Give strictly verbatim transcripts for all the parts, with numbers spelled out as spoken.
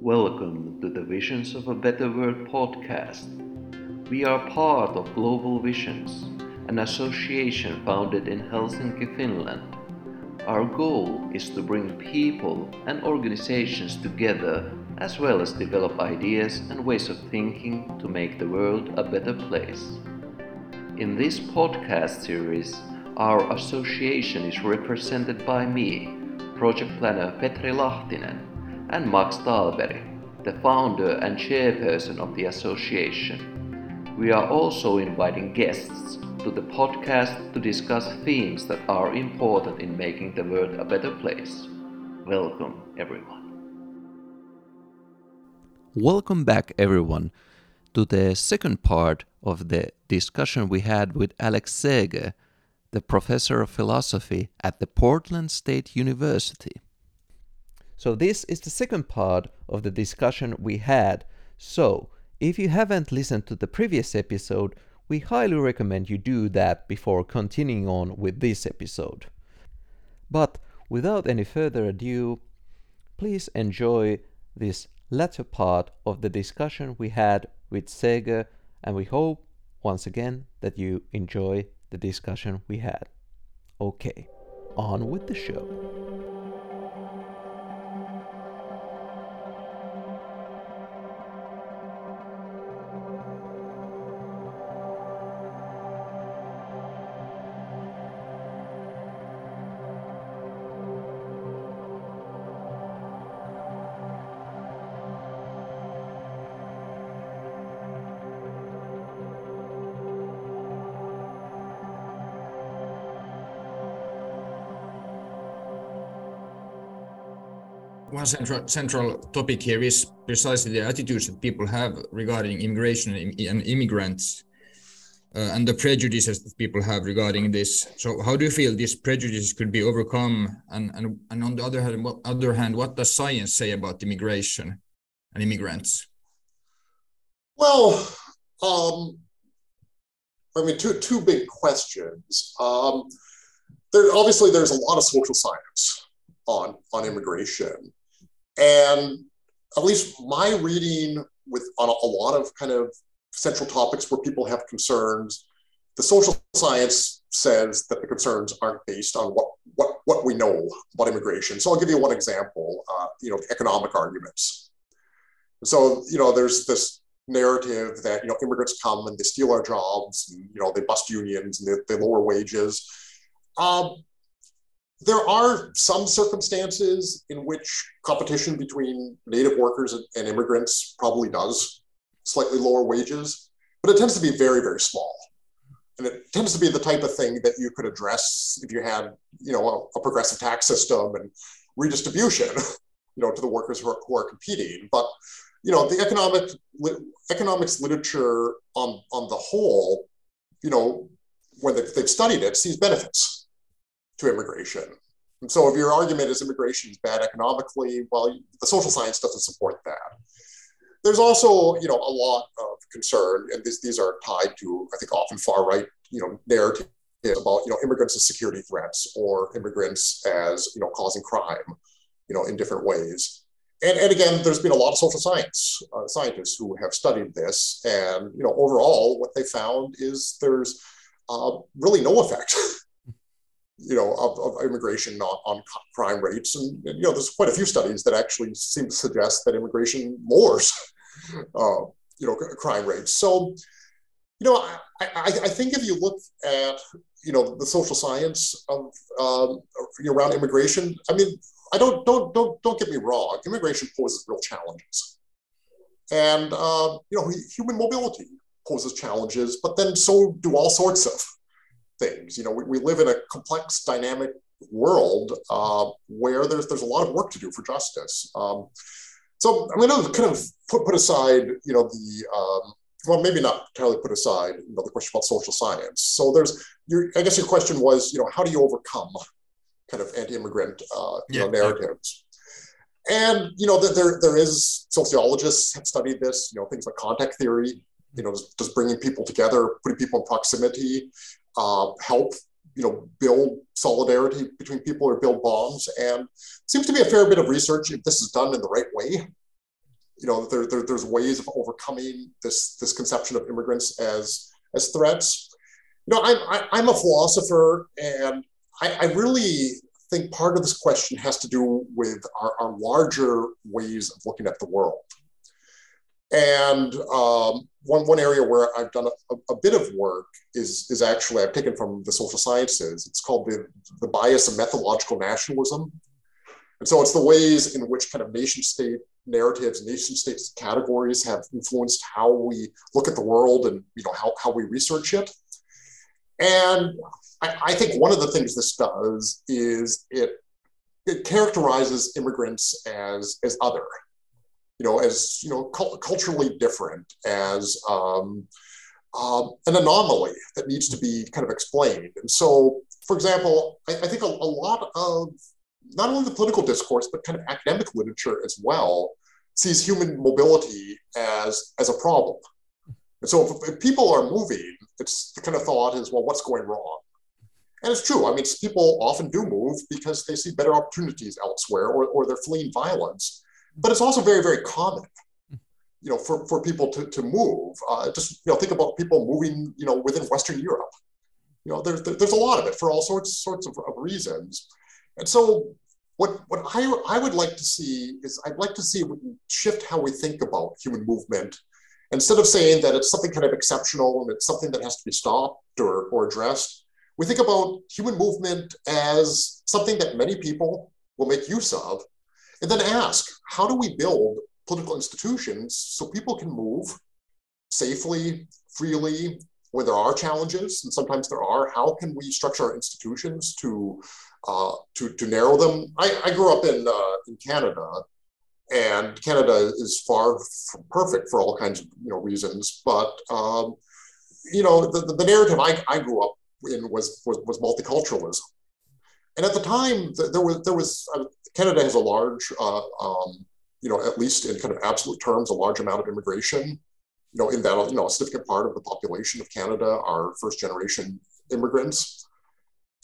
Welcome to the Visions of a Better World podcast. We are part of Global Visions, an association founded in Helsinki, Finland. Our goal is to bring people and organizations together as well as develop ideas and ways of thinking to make the world a better place. In this podcast series, our association is represented by me, project planner Petri Lahtinen, and Max Dahlberg, the founder and chairperson of the association. We are also inviting guests to the podcast to discuss themes that are important in making the world a better place. Welcome, everyone. Welcome back, everyone, to the second part of the discussion we had with Alex Sager, the professor of philosophy at the Portland State University. So this is the second part of the discussion we had. So if you haven't listened to the previous episode, we highly recommend you do that before continuing on with this episode. But without any further ado, please enjoy this latter part of the discussion we had with Sager, and we hope, once again, that you enjoy the discussion we had. Okay, on with the show. One central, central topic here is precisely the attitudes that people have regarding immigration and immigrants uh, and the prejudices that people have regarding this. So how do you feel these prejudices could be overcome? And, and, and on the other hand, what, other hand, what does science say about immigration and immigrants? Well, um, I mean, two, two big questions. Um, there, obviously, there's a lot of social science on, on immigration. And at least my reading with on a, a lot of kind of central topics where people have concerns, the social science says that the concerns aren't based on what what, what we know about immigration. So I'll give you one example, uh, you know, economic arguments. So, you know, there's this narrative that, you know, immigrants come and they steal our jobs, and, you know, they bust unions and they, they lower wages. Um, There are some circumstances in which competition between native workers and immigrants probably does slightly lower wages, but it tends to be very, very small. And it tends to be the type of thing that you could address if you had, you know, a, a progressive tax system and redistribution, you know, to the workers who are, who are competing. But, you know, the economic li- economics literature on, on the whole, you know, when they, they've studied it, sees benefits to immigration. And so if your argument is immigration is bad economically, well, the social science doesn't support that. There's also, you know, a lot of concern, and this, these are tied to, I think, often far-right, you know, narratives about, you know, immigrants as security threats or immigrants as, you know, causing crime, you know, in different ways. And, and again, there's been a lot of social science uh, scientists who have studied this, and, you know, overall, what they found is there's uh, really no effect you know, of, of immigration on, on crime rates. And, and, you know, there's quite a few studies that actually seem to suggest that immigration lowers, uh, you know, crime rates. So, you know, I, I, I think if you look at, you know, the social science of um, around immigration, I mean, I don't, don't, don't, don't get me wrong. Immigration poses real challenges. And, uh, you know, human mobility poses challenges, but then so do all sorts of things. You know, we, we live in a complex, dynamic world uh, where there's there's a lot of work to do for justice. Um, so I'm going to kind of put put aside, you know, the um, well, maybe not entirely put aside, you know, the question about social science. So there's your, I guess your question was, you know, how do you overcome kind of anti-immigrant uh, you yeah, know, narratives? Yeah. And you know, there there is sociologists have studied this. You know, things like contact theory. You know, just, just bringing people together, putting people in proximity. Uh, help, you know, build solidarity between people or build bonds. And it seems to be a fair bit of research, if this is done in the right way, you know, there, there, there's ways of overcoming this, this conception of immigrants as, as threats. You know, I'm, I, I'm a philosopher, and I, I really think part of this question has to do with our, our larger ways of looking at the world. And um, one, one area where I've done a, a bit of work is, is actually, I've taken from the social sciences. It's called the, the bias of methodological nationalism. And so it's the ways in which kind of nation state narratives, nation state categories have influenced how we look at the world and, you know, how, how we research it. And I, I think one of the things this does is it, it characterizes immigrants as, as other. You know, as, you know, culturally different, as um, um, an anomaly that needs to be kind of explained. And so, for example, I, I think a, a lot of, not only the political discourse, but kind of academic literature as well, sees human mobility as, as a problem. And so if, if people are moving, it's the kind of thought is, well, what's going wrong? And it's true. I mean, people often do move because they see better opportunities elsewhere, or, or they're fleeing violence. But it's also very, very common, you know, for, for people to, to move. Uh, just, you know, think about people moving, you know, within Western Europe. You know, there's, there's a lot of it for all sorts, sorts of, of reasons. And so what, what I, I would like to see is, I'd like to see we shift how we think about human movement. Instead of saying that it's something kind of exceptional and it's something that has to be stopped or, or addressed, we think about human movement as something that many people will make use of. And then ask, how do we build political institutions so people can move safely, freely, where there are challenges, and sometimes there are. How can we structure our institutions to uh, to, to narrow them? I, I grew up in uh, in Canada, and Canada is far from perfect for all kinds of, you know, reasons. But um, you know, the, the narrative I, I grew up in was was, was multiculturalism. And at the time, there was, there was uh, Canada has a large, uh, um, you know, at least in kind of absolute terms, a large amount of immigration. You know, in that, you know, a significant part of the population of Canada are first generation immigrants.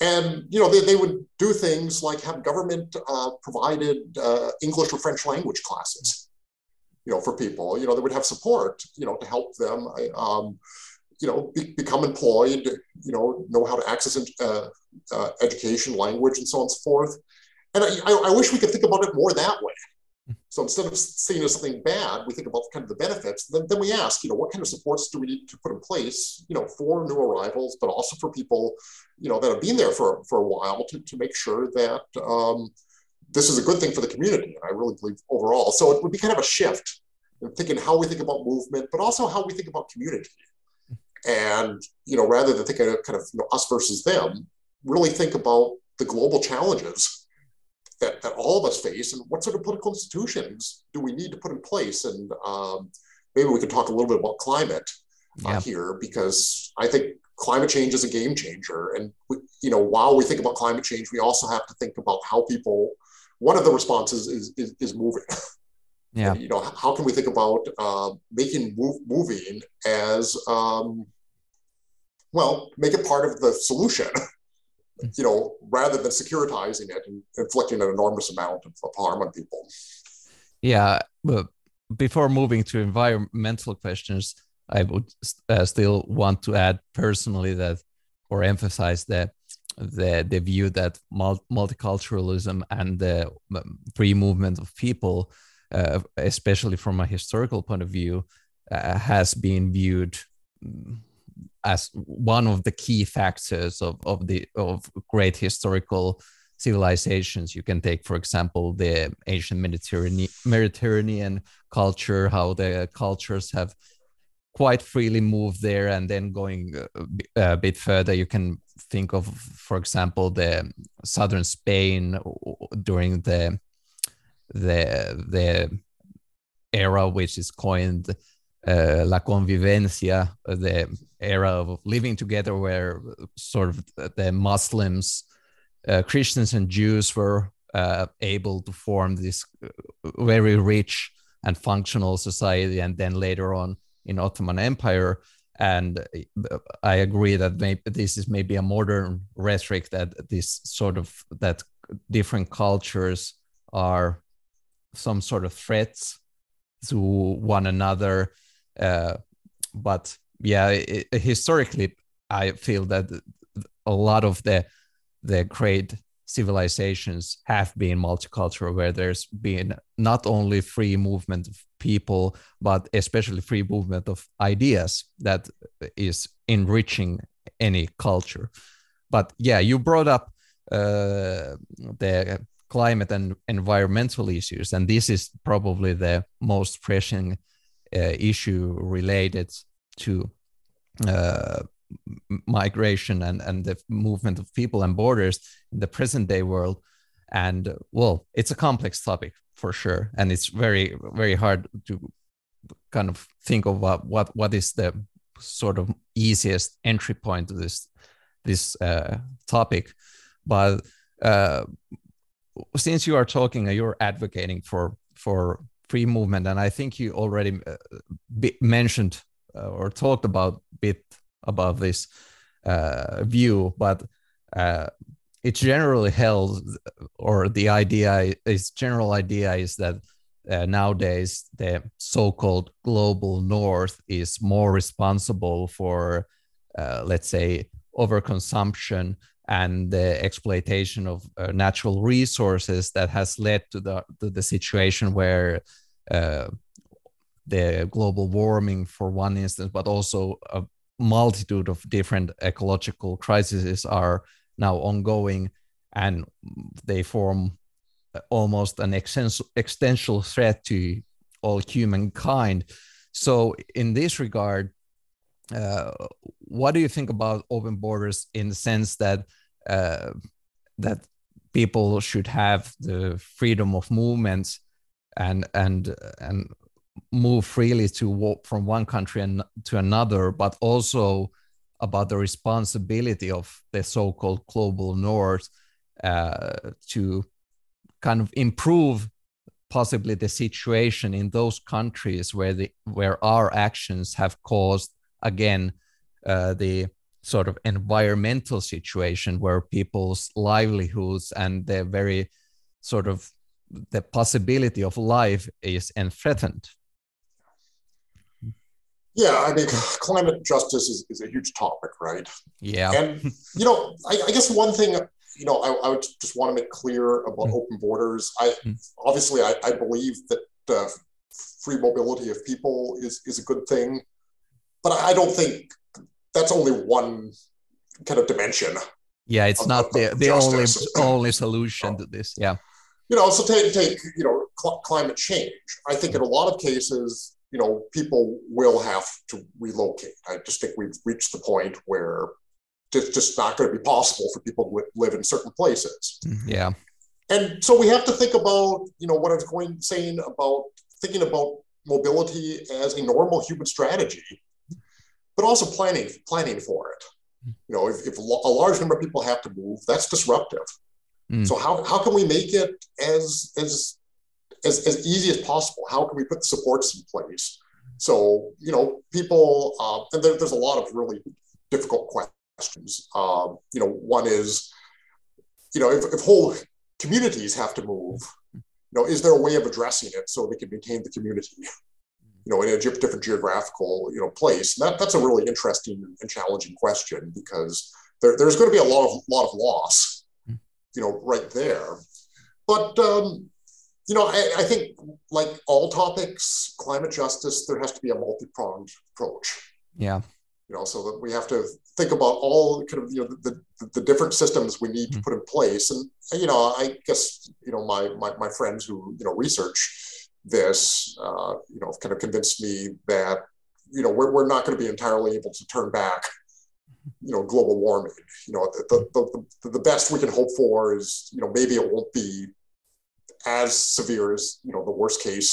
And, you know, they, they would do things like have government uh, provided uh, English or French language classes, you know, for people. You know, they would have support, you know, to help them, um, you know, be, become employed, you know, know how to access uh, uh, education, language, and so on and so forth. And I, I wish we could think about it more that way. So instead of seeing as something bad, we think about kind of the benefits. Then, then we ask, you know, what kind of supports do we need to put in place, you know, for new arrivals, but also for people, you know, that have been there for, for a while to, to make sure that um, this is a good thing for the community. And I really believe overall. So it would be kind of a shift in thinking how we think about movement, but also how we think about community. And, you know, rather than thinking of kind of, you know, us versus them, really think about the global challenges that, that all of us face, and what sort of political institutions do we need to put in place. And um, maybe we could talk a little bit about climate uh, yeah. here, because I think climate change is a game changer. And, we, you know, while we think about climate change, we also have to think about how people, one of the responses is, is, is moving. Yeah. And, you know, how can we think about uh, making move, moving as, um, well, make it part of the solution, you know, rather than securitizing it and inflicting an enormous amount of harm on people. Yeah. But before moving to environmental questions, I would uh, still want to add personally that, or emphasize that, the, the view that multiculturalism and the free movement of people, Uh, especially from a historical point of view, uh, has been viewed as one of the key factors of, of the of great historical civilizations. You can take, for example, the ancient Mediterranean, Mediterranean culture, how the cultures have quite freely moved there, and then going a bit further, you can think of, for example, the southern Spain during the the the era which is coined uh, la convivencia, the era of living together, where sort of the Muslims, uh, Christians and Jews were uh, able to form this very rich and functional society, and then later on in Ottoman Empire. And I agree that maybe this is maybe a modern rhetoric that this sort of, that different cultures are some sort of threats to one another. Uh, but yeah, it, historically, I feel that a lot of the the great civilizations have been multicultural, where there's been not only free movement of people, but especially free movement of ideas that is enriching any culture. But yeah, you brought up uh, the climate and environmental issues, and this is probably the most pressing uh, issue related to uh, migration and, and the movement of people and borders in the present day world. And well, it's a complex topic for sure. And it's very, very hard to kind of think of what, what, what is the sort of easiest entry point to this, this uh, topic. But uh, since you are talking, you're advocating for, for free movement. And I think you already uh, b- mentioned uh, or talked about a bit about this uh, view, but uh, it's generally held, or the idea, its general idea is that uh, nowadays the so-called global north is more responsible for, uh, let's say, overconsumption and the exploitation of uh, natural resources that has led to the to the situation where uh, the global warming, for one instance, but also a multitude of different ecological crises are now ongoing, and they form almost an existential threat to all humankind. So in this regard, uh, what do you think about open borders in the sense that uh, that people should have the freedom of movement and and and move freely to walk from one country and to another, but also about the responsibility of the so-called global north uh, to kind of improve possibly the situation in those countries where the where our actions have caused again uh, the sort of environmental situation where people's livelihoods and their very sort of the possibility of life is threatened. Yeah, I mean, climate justice is, is a huge topic, right? Yeah. And, you know, I, I guess one thing, you know, I, I would just want to make clear about mm. open borders. I mm. Obviously, I, I believe that uh, free mobility of people is, is a good thing, but I don't think that's only one kind of dimension. Yeah, it's of, not the, the only, only solution to this, yeah. You know, so take, take you know, cl- climate change. I think in a lot of cases, you know, people will have to relocate. I just think we've reached the point where it's just not going to be possible for people to live in certain places. Yeah. And so we have to think about, you know, what I was going saying about thinking about mobility as a normal human strategy, but also planning, planning for it. You know, if, if a large number of people have to move, that's disruptive. Mm. So how, how can we make it as, as, As, as easy as possible? How can we put supports in place? So, you know, people, uh, and there, there's a lot of really difficult questions. Um, you know, one is, you know, if, if whole communities have to move, you know, is there a way of addressing it so they can maintain the community, you know, in a different geographical, you know, place? And that, that's a really interesting and challenging question, because there, there's going to be a lot of, lot of loss, you know, right there. But, um, You know, I, I think, like all topics, climate justice, there has to be a multi-pronged approach. Yeah. You know, so that we have to think about all kind of, you know, the the, the different systems we need mm-hmm. to put in place. And, you know, I guess, you know, my my, my friends who, you know, research this, uh, you know, kind of convinced me that, you know, we're, we're not going to be entirely able to turn back, you know, global warming. You know, the the, the the best we can hope for is, you know, maybe it won't be as severe as, you know, the worst case,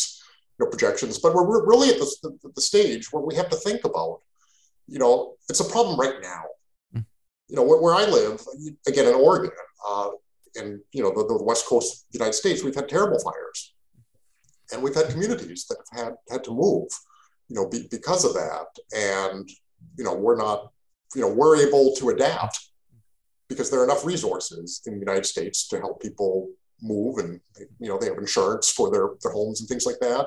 you know, projections, but we're, we're really at the, the, the stage where we have to think about, you know, it's a problem right now. Mm. You know, where, where I live, again, in Oregon, uh, and, you know, the, the West Coast of the United States, we've had terrible fires, and we've had communities that have had, had to move, you know, be, because of that. And, you know, we're not, you know, we're able to adapt because there are enough resources in the United States to help people move, and, you know, they have insurance for their, their homes and things like that.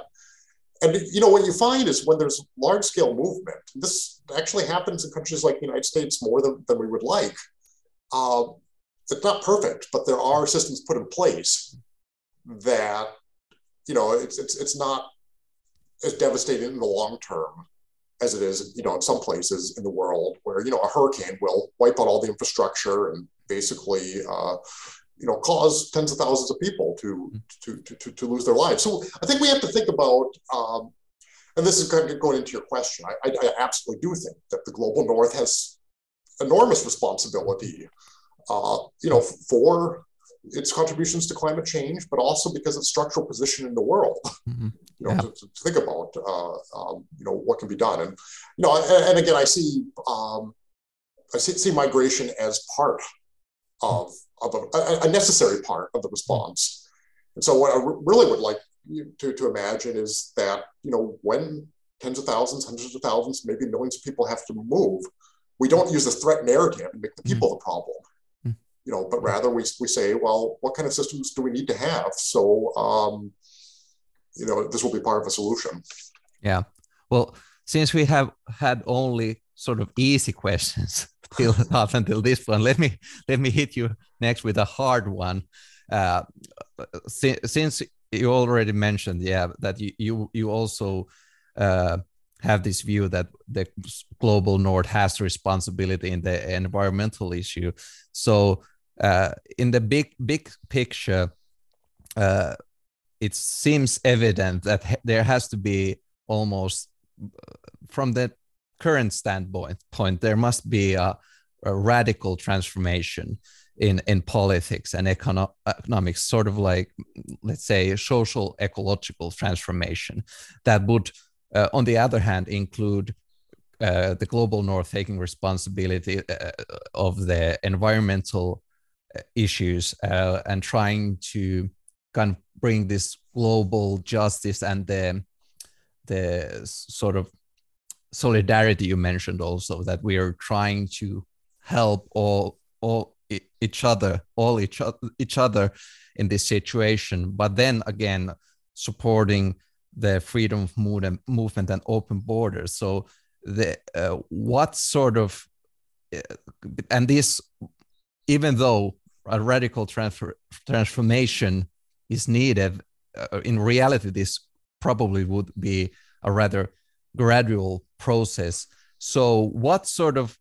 And, you know, what you find is when there's large scale movement, this actually happens in countries like the United States more than, than we would like. Uh, it's not perfect, but there are systems put in place that, you know, it's, it's, it's not as devastating in the long term as it is, you know, in some places in the world where, you know, a hurricane will wipe out all the infrastructure and basically, uh, you know, cause tens of thousands of people to, to, to, to lose their lives. So I think we have to think about, um, and this is kind of going into your question, I, I, I absolutely do think that the Global North has enormous responsibility, uh, you know, for its contributions to climate change, but also because of structural position in the world, mm-hmm. you know, yeah. to, to think about, uh, um, you know, what can be done. And, you know, and, and again, I see, um, I see, see migration as part of, of a, a necessary part of the response. And so what I really would like to, to imagine is that, you know, when tens of thousands, hundreds of thousands, maybe millions of people have to move, we don't use the threat narrative and make the people mm-hmm. the problem. You know, but rather we, we say, well, what kind of systems do we need to have? So, um, you know, this will be part of a solution. Yeah. Well, since we have had only sort of easy questions till up until this one, let me let me hit you next with a hard one. Uh, si- since you already mentioned, yeah, that you you, you also uh, have this view that the Global North has responsibility in the environmental issue. So. Uh, in the big, big picture, uh, it seems evident that ha- there has to be almost, uh, from the current standpoint, point, there must be a, a radical transformation in, in politics and econo- economics, sort of like, let's say, social ecological transformation that would, uh, on the other hand, include uh, the Global North taking responsibility uh, of the environmental issues uh, and trying to kind of bring this global justice and the the sort of solidarity you mentioned also, that we are trying to help all all each other all each other each other in this situation, but then again supporting the freedom of movement and open borders. So the uh, what sort of and this even though a radical transfer, transformation is needed, uh, in reality, this probably would be a rather gradual process. So what sort of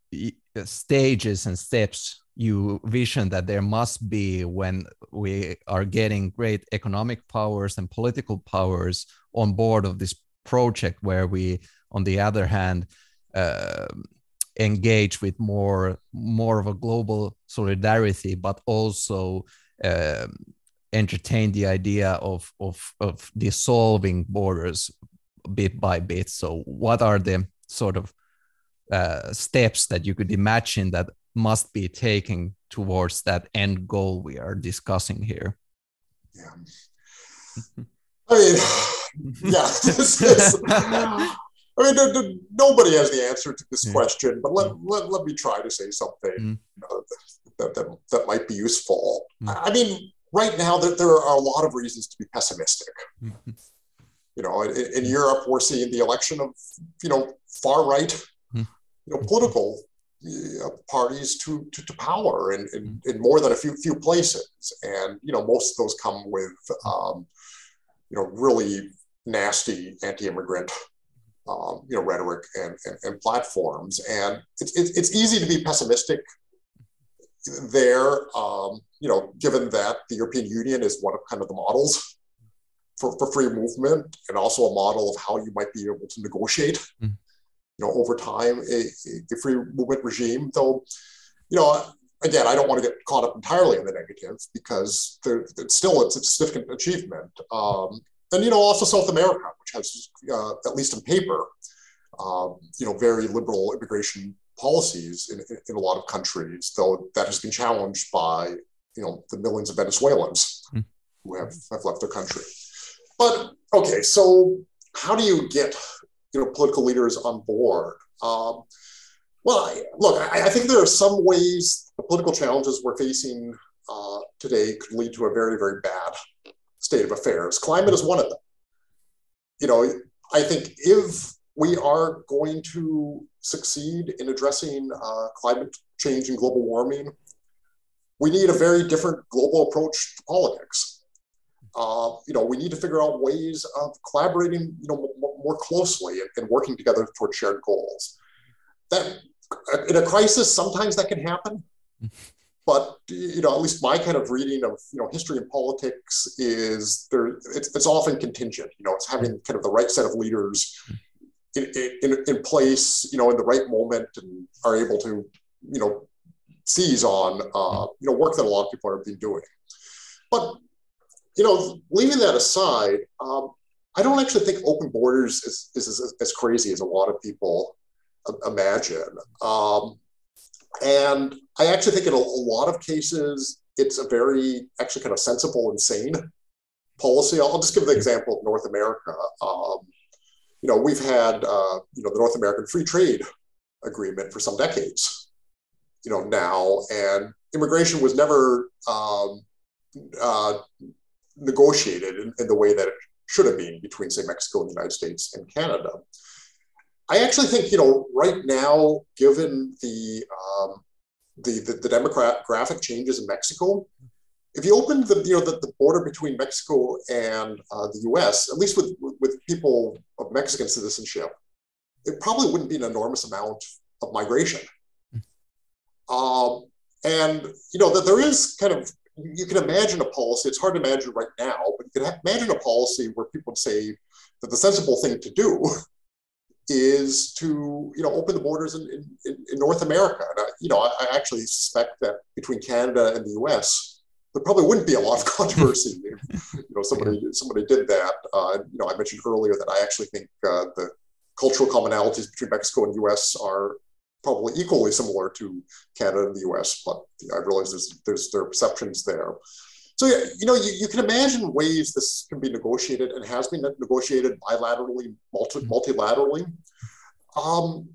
stages and steps you vision that there must be when we are getting great economic powers and political powers on board of this project, where we, on the other hand, uh, engage with more more of a global solidarity, but also uh, entertain the idea of, of of dissolving borders bit by bit. So what are the sort of uh, steps that you could imagine that must be taken towards that end goal we are discussing here? Yeah. I mean, yeah. It's, it's, I mean, there, there, nobody has the answer to this yeah. question, but let, let let me try to say something mm. you know, that, that that might be useful. Mm. I mean, right now, there, there are a lot of reasons to be pessimistic. Mm-hmm. You know, in, in Europe, we're seeing the election of, you know, far-right mm. you know, political uh, parties to, to, to power in, in, in more than a few few places. And, you know, most of those come with, um, you know, really nasty anti-immigrant Um, you know, rhetoric and, and, and platforms. And it's, it's, it's easy to be pessimistic there, um, you know, given that the European Union is one of kind of the models for, for free movement, and also a model of how you might be able to negotiate, mm-hmm. you know, over time, a, a free movement regime. Though, you know, again, I don't want to get caught up entirely in the negative, because there, it's still it's a significant achievement. Um, And, you know, also South America, which has, uh, at least on paper, um, you know, very liberal immigration policies in, in, in a lot of countries, though that has been challenged by, you know, the millions of Venezuelans mm. who have, have left their country. But, okay, so how do you get, you know, political leaders on board? Um, well, I, look, I, I think there are some ways the political challenges we're facing uh, today could lead to a very, very bad state of affairs. Climate is one of them. You know, I think if we are going to succeed in addressing uh, climate change and global warming, we need a very different global approach to politics. Uh, you know, we need to figure out ways of collaborating, you know, m- more closely and, and working together toward shared goals. That in a crisis, sometimes that can happen. But, you know, at least my kind of reading of, you know, history and politics is there, it's, it's often contingent. You know, it's having kind of the right set of leaders in, in, in place, you know, in the right moment, and are able to, you know, seize on, uh, you know, work that a lot of people have been doing. But, you know, leaving that aside, um, I don't actually think open borders is, is, is as crazy as a lot of people imagine. Um, and I actually think in a, a lot of cases, it's a very actually kind of sensible and sane policy. I'll, I'll just give the example of North America. Um, you know, we've had, uh, you know, the North American Free Trade Agreement for some decades, you know, now, and immigration was never um, uh, negotiated in, in the way that it should have been between, say, Mexico and the United States and Canada. I actually think, you know, right now, given the um, the, the the demographic changes in Mexico, if you open the you know the, the border between Mexico and uh, the U S, at least with with people of Mexican citizenship, it probably wouldn't be an enormous amount of migration. Um, and you know that there is kind of you can imagine a policy. It's hard to imagine right now, but you can imagine a policy where people would say that the sensible thing to do is to, you know, open the borders in, in, in North America. And I, you know, I, I actually suspect that between Canada and the U S, there probably wouldn't be a lot of controversy if, you know, somebody somebody did that. Uh, you know, I mentioned earlier that I actually think uh, the cultural commonalities between Mexico and the U S are probably equally similar to Canada and the U S, but I realize there's, there's there are perceptions there. So, you know, you, you can imagine ways this can be negotiated and has been negotiated bilaterally, multi, multilaterally. Um,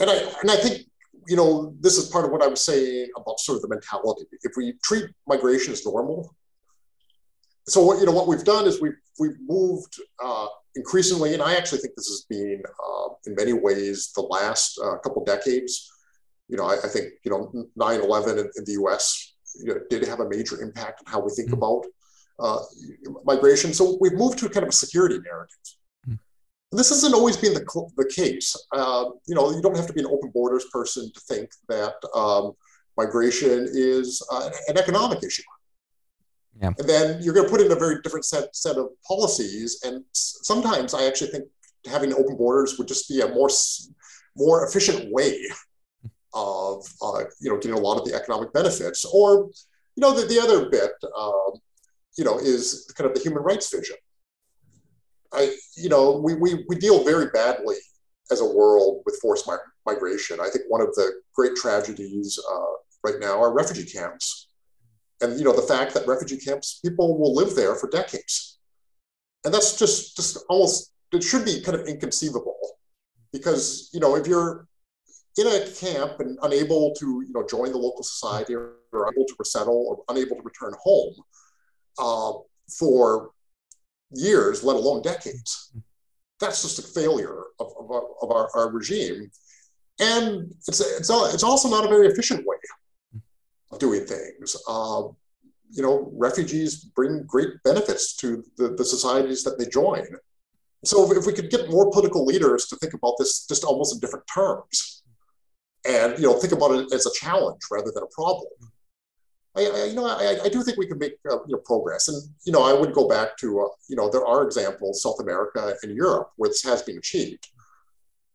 and I and I think, you know, this is part of what I was saying about sort of the mentality. If we treat migration as normal, so, what, you know, what we've done is we've, we've moved uh, increasingly, and I actually think this has been, uh, in many ways, the last uh, couple decades. You know, I, I think, you know, nine eleven in, in the U S, you know, did have a major impact on how we think mm-hmm. about uh, migration. So we've moved to a kind of a security narrative. Mm-hmm. And this hasn't always been the, cl- the case. Uh, you know, you don't have to be an open borders person to think that um, migration is uh, an economic issue. Yeah. And then you're going to put in a very different set, set of policies. And s- sometimes I actually think having open borders would just be a more, more efficient way of, uh, you know, getting a lot of the economic benefits. Or, you know, the, the other bit, um, you know, is kind of the human rights vision. I, you know, we, we, we deal very badly as a world with forced mi- migration. I think one of the great tragedies uh, right now are refugee camps. And, you know, the fact that refugee camps, people will live there for decades. And that's just, just almost, it should be kind of inconceivable, because, you know, if you're in a camp and unable to, you know, join the local society, or unable to resettle, or unable to return home uh, for years, let alone decades. That's just a failure of, of, our, of our, our regime, and it's it's it's also not a very efficient way of doing things. Uh, you know, refugees bring great benefits to the, the societies that they join. So if, if we could get more political leaders to think about this just almost in different terms, and, you know, think about it as a challenge rather than a problem, I, I you know, I, I do think we can make uh, you know, progress. And, you know, I would go back to, uh, you know, there are examples, South America and Europe, where this has been achieved.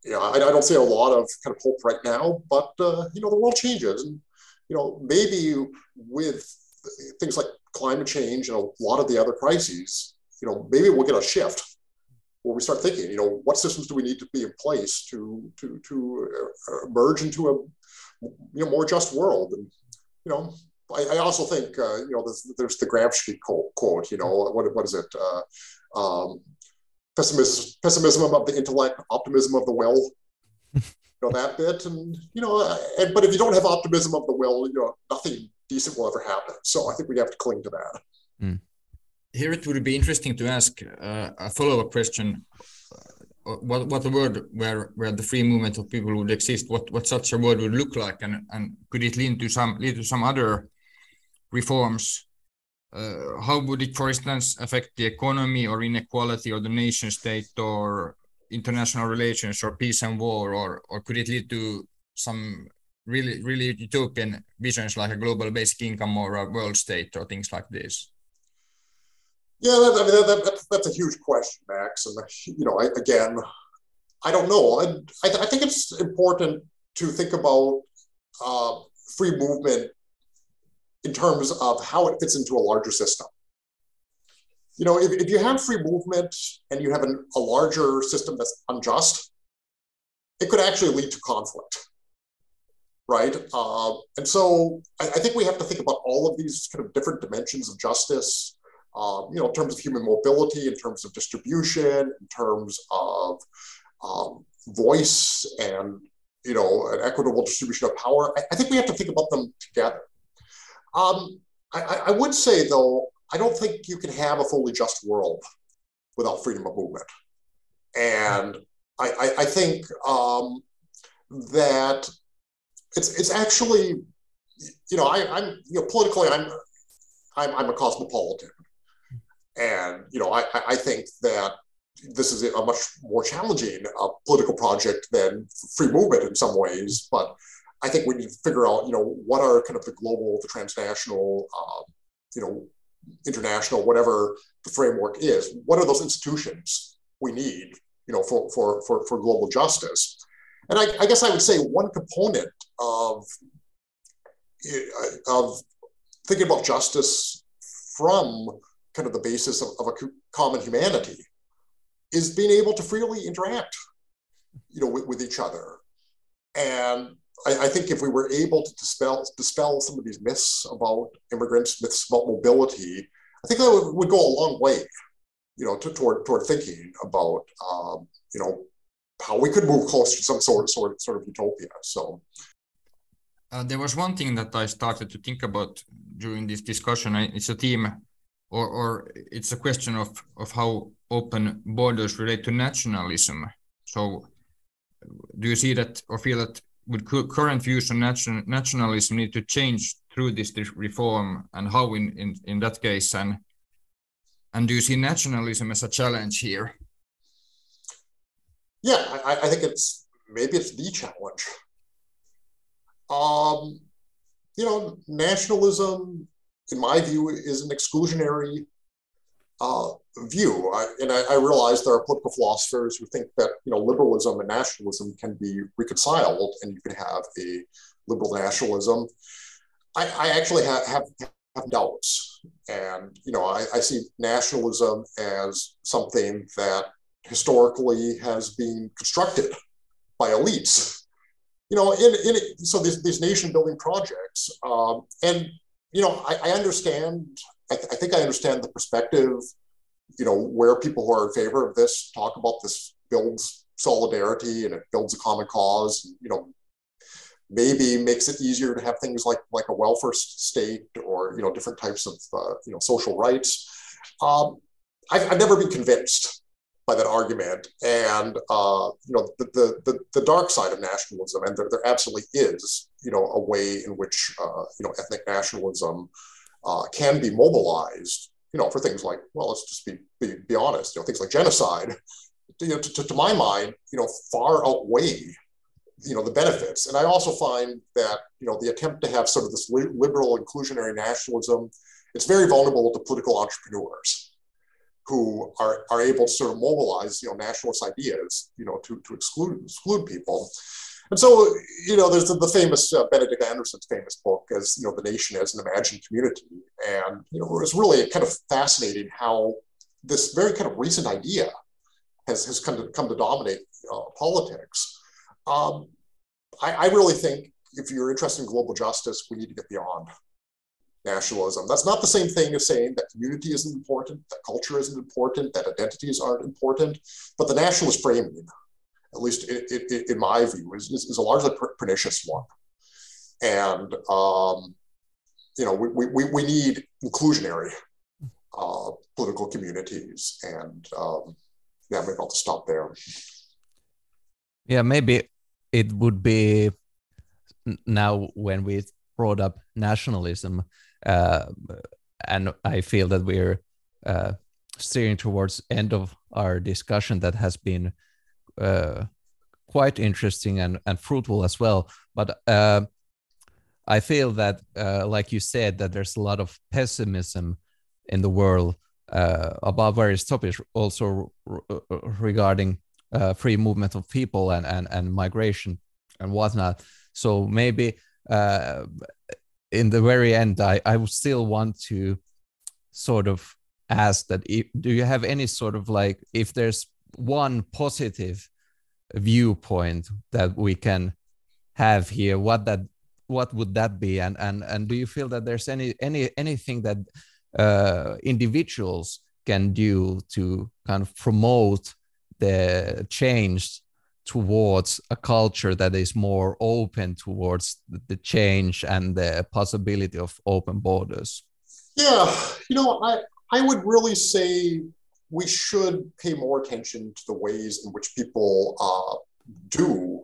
You know, I, I don't see a lot of kind of hope right now, but, uh, you know, the world changes. And, you know, maybe with things like climate change and a lot of the other crises, you know, maybe we'll get a shift where we start thinking, you know, what systems do we need to be in place to to to emerge into a, you know, more just world? And, you know, I, I also think, uh, you know, there's, there's the Gramsci quote, you know, what what is it? Uh, um, pessimism, pessimism of the intellect, optimism of the will, you know, that bit. And, you know, and, but if you don't have optimism of the will, you know, nothing decent will ever happen. So I think we have to cling to that. Mm. Here it would be interesting to ask uh, a follow-up question what what a world where where the free movement of people would exist, what what such a world would look like, and and could it lead to some lead to some other reforms? Uh, how would it, for instance, affect the economy or inequality or the nation state or international relations or peace and war, or or could it lead to some really really utopian visions like a global basic income or a world state or things like this? Yeah, that, I mean, that, that, that's a huge question, Max. And, you know, I, again, I don't know. I, I, th- I think it's important to think about uh, free movement in terms of how it fits into a larger system. You know, if, if you have free movement and you have an, a larger system that's unjust, it could actually lead to conflict, right? Uh, and so I, I think we have to think about all of these kind of different dimensions of justice. Um, you know, in terms of human mobility, in terms of distribution, in terms of um, voice and, you know, an equitable distribution of power. I, I think we have to think about them together. Um, I, I would say, though, I don't think you can have a fully just world without freedom of movement. And I, I, I think um, that it's it's actually, you know, I, I'm, you know, politically, I'm, I'm, I'm a cosmopolitan. And, you know, I, I think that this is a much more challenging uh, political project than free movement in some ways. But I think we need to figure out, you know, what are kind of the global, the transnational, um, you know, international, whatever the framework is, what are those institutions we need, you know, for for for, for global justice? And I, I guess I would say one component of, of thinking about justice from kind of the basis of, of a common humanity is being able to freely interact, you know, with, with each other. And I, I think if we were able to dispel dispel some of these myths about immigrants, myths about mobility, I think that would, would go a long way, you know, to, toward toward thinking about, um, you know, how we could move closer to some sort of sort of, sort of utopia. So. Uh, there was one thing that I started to think about during this discussion. I, it's a theme. Or, or it's a question of, of how open borders relate to nationalism. So do you see that or feel that would current views on nation, nationalism need to change through this reform, and how in, in, in that case? And, and do you see nationalism as a challenge here? Yeah, I, I think it's maybe it's the challenge. Um, you know, nationalism, in my view, is an exclusionary uh, view. I, and I, I realize there are political philosophers who think that, you know, liberalism and nationalism can be reconciled and you can have a liberal nationalism. I, I actually have, have, have doubts. And, you know, I, I see nationalism as something that historically has been constructed by elites. You know, in, in it, so these, these nation building projects um, and, you know, I, I understand, I, th- I think I understand the perspective, you know, where people who are in favor of this talk about this builds solidarity and it builds a common cause, and, you know, maybe makes it easier to have things like, like a welfare state or, you know, different types of, uh, you know, social rights. Um, I've, I've never been convinced by that argument. And, uh, you know, the, the, the, the dark side of nationalism, and there, there absolutely is, you know, a way in which, uh, you know, ethnic nationalism uh, can be mobilized, you know, for things like, well, let's just be, be, be honest, you know, things like genocide, you know, to, to, to my mind, you know, far outweigh, you know, the benefits. And I also find that, you know, the attempt to have sort of this liberal inclusionary nationalism, it's very vulnerable to political entrepreneurs who are, are able to sort of mobilize, you know, nationalist ideas, you know, to, to exclude, exclude people. And so, you know, there's the, the famous uh, Benedict Anderson's famous book, as you know, The Nation as an Imagined Community, and you know, it was really kind of fascinating how this very kind of recent idea has has come to come to dominate uh, politics. Um, I, I really think if you're interested in global justice, we need to get beyond nationalism. That's not the same thing as saying that community isn't important, that culture isn't important, that identities aren't important, but the nationalist framing, at least it, it, in my view, is, is a largely pernicious one. And, um, you know, we, we, we need inclusionary uh, political communities. And um, yeah, maybe I'll just stop there. Yeah, maybe it would be now when we brought up nationalism, uh, and I feel that we're uh, steering towards end of our discussion that has been uh, quite interesting and, and fruitful as well. But uh, I feel that, uh, like you said, that there's a lot of pessimism in the world uh, about various topics, also re- regarding uh, free movement of people and, and, and migration and whatnot. So maybe uh, in the very end, I, I would still want to sort of ask that, if, do you have any sort of like, if there's one positive viewpoint that we can have here, what that what would that be? And and and do you feel that there's any any anything that uh, individuals can do to kind of promote the change towards a culture that is more open towards the change and the possibility of open borders? Yeah, you know, I, I would really say we should pay more attention to the ways in which people uh, do,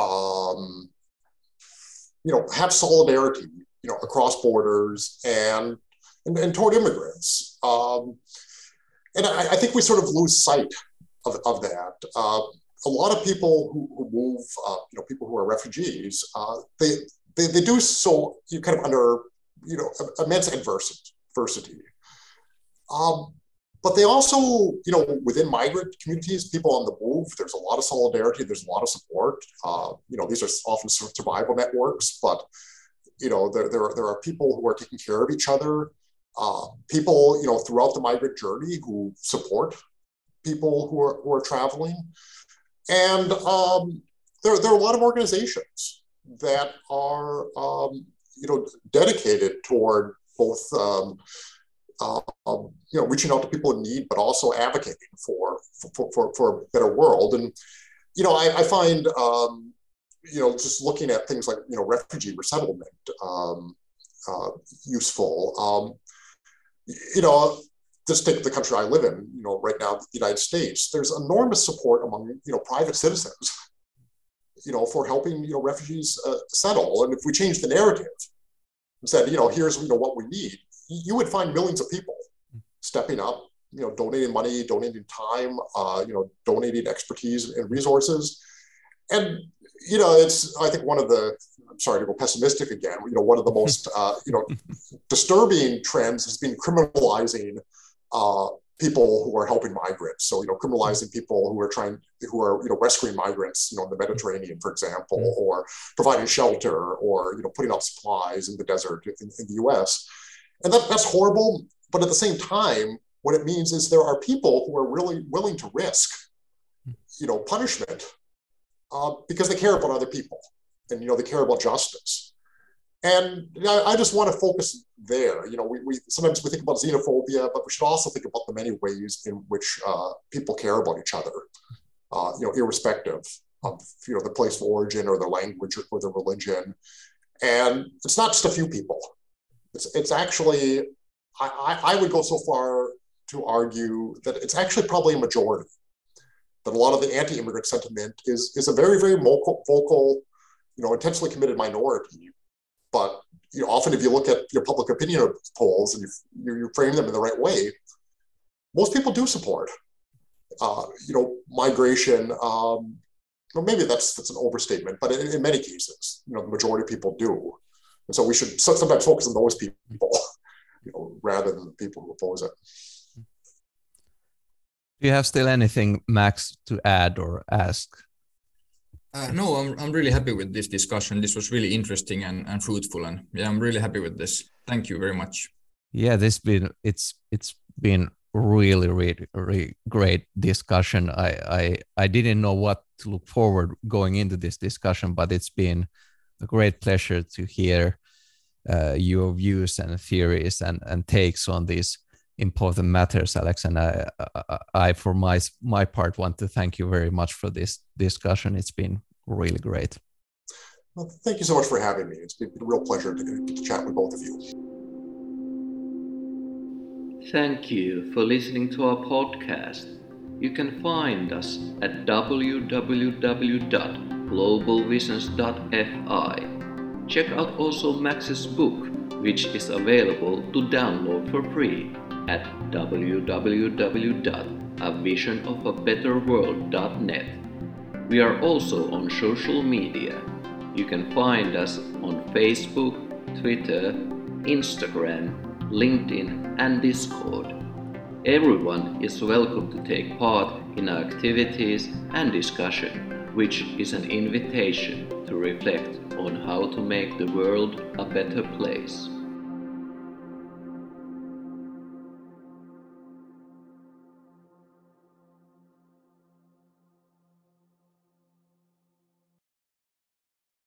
um, you know, have solidarity, you know, across borders and and, and toward immigrants. Um, and I, I think we sort of lose sight of, of that. Uh, a lot of people who, who move, uh, you know, people who are refugees, uh, they, they they do so you kind of under, you know, immense adversity. Um, but they also, you know, within migrant communities, people on the move, there's a lot of solidarity, there's a lot of support. Uh, you know, these are often sort of survival networks, but, you know, there, there, are, there are people who are taking care of each other, uh, people, you know, throughout the migrant journey who support people who are, who are traveling. And um, there, there are a lot of organizations that are, um, you know, dedicated toward both, um, Uh, you know, reaching out to people in need, but also advocating for for for, for a better world. And you know, I, I find um, you know, just looking at things like you know, refugee resettlement um, uh, useful. Um, you know, just take the country I live in. You know, right now, the United States. There's enormous support among you know private citizens. You know, for helping you know refugees uh, settle. And if we change the narrative and said, you know, here's you know what we need, you would find millions of people stepping up, you know, donating money, donating time, uh, you know, donating expertise and resources. And, you know, it's, I think one of the, I'm sorry to go pessimistic again, you know, one of the most, uh, you know, disturbing trends has been criminalizing uh, people who are helping migrants. So, you know, criminalizing people who are trying, who are, you know, rescuing migrants, you know, in the Mediterranean, for example, or providing shelter or, you know, putting out supplies in the desert in, in the U S, And that, that's horrible, but at the same time, what it means is there are people who are really willing to risk, you know, punishment uh, because they care about other people and, you know, they care about justice. And you know, I just want to focus there. You know, we, we sometimes we think about xenophobia, but we should also think about the many ways in which uh, people care about each other, uh, you know, irrespective of, you know, the place of origin or their language or their religion. And it's not just a few people. It's, it's actually, I, I would go so far to argue that it's actually probably a majority, that a lot of the anti-immigrant sentiment is is a very, very vocal, vocal you know, intentionally committed minority. But you know, often if you look at your public opinion polls and you, you frame them in the right way, most people do support, uh, you know, migration. Um, well, maybe that's that's an overstatement, but in, in many cases, you know, the majority of people do. And so we should sometimes focus on those people, you know, rather than the people who oppose it. Do you have still anything, Max, to add or ask? Uh, no, I'm I'm really happy with this discussion. This was really interesting and, and fruitful, and yeah, I'm really happy with this. Thank you very much. Yeah, this been it's it's been really really, really great discussion. I, I I didn't know what to look forward going into this discussion, but it's been a great pleasure to hear uh, your views and theories and, and takes on these important matters, Alex. And I, I, I, for my my part, want to thank you very much for this discussion. It's been really great. Well, thank you so much for having me. It's been a real pleasure to, to chat with both of you. Thank you for listening to our podcast. You can find us at w w w dot global visions dot f i. Check out also Max's book, which is available to download for free at w w w dot a vision of a better world dot net. We are also on social media. You can find us on Facebook, Twitter, Instagram, LinkedIn, and Discord. Everyone is welcome to take part in our activities and discussion, which is an invitation to reflect on how to make the world a better place.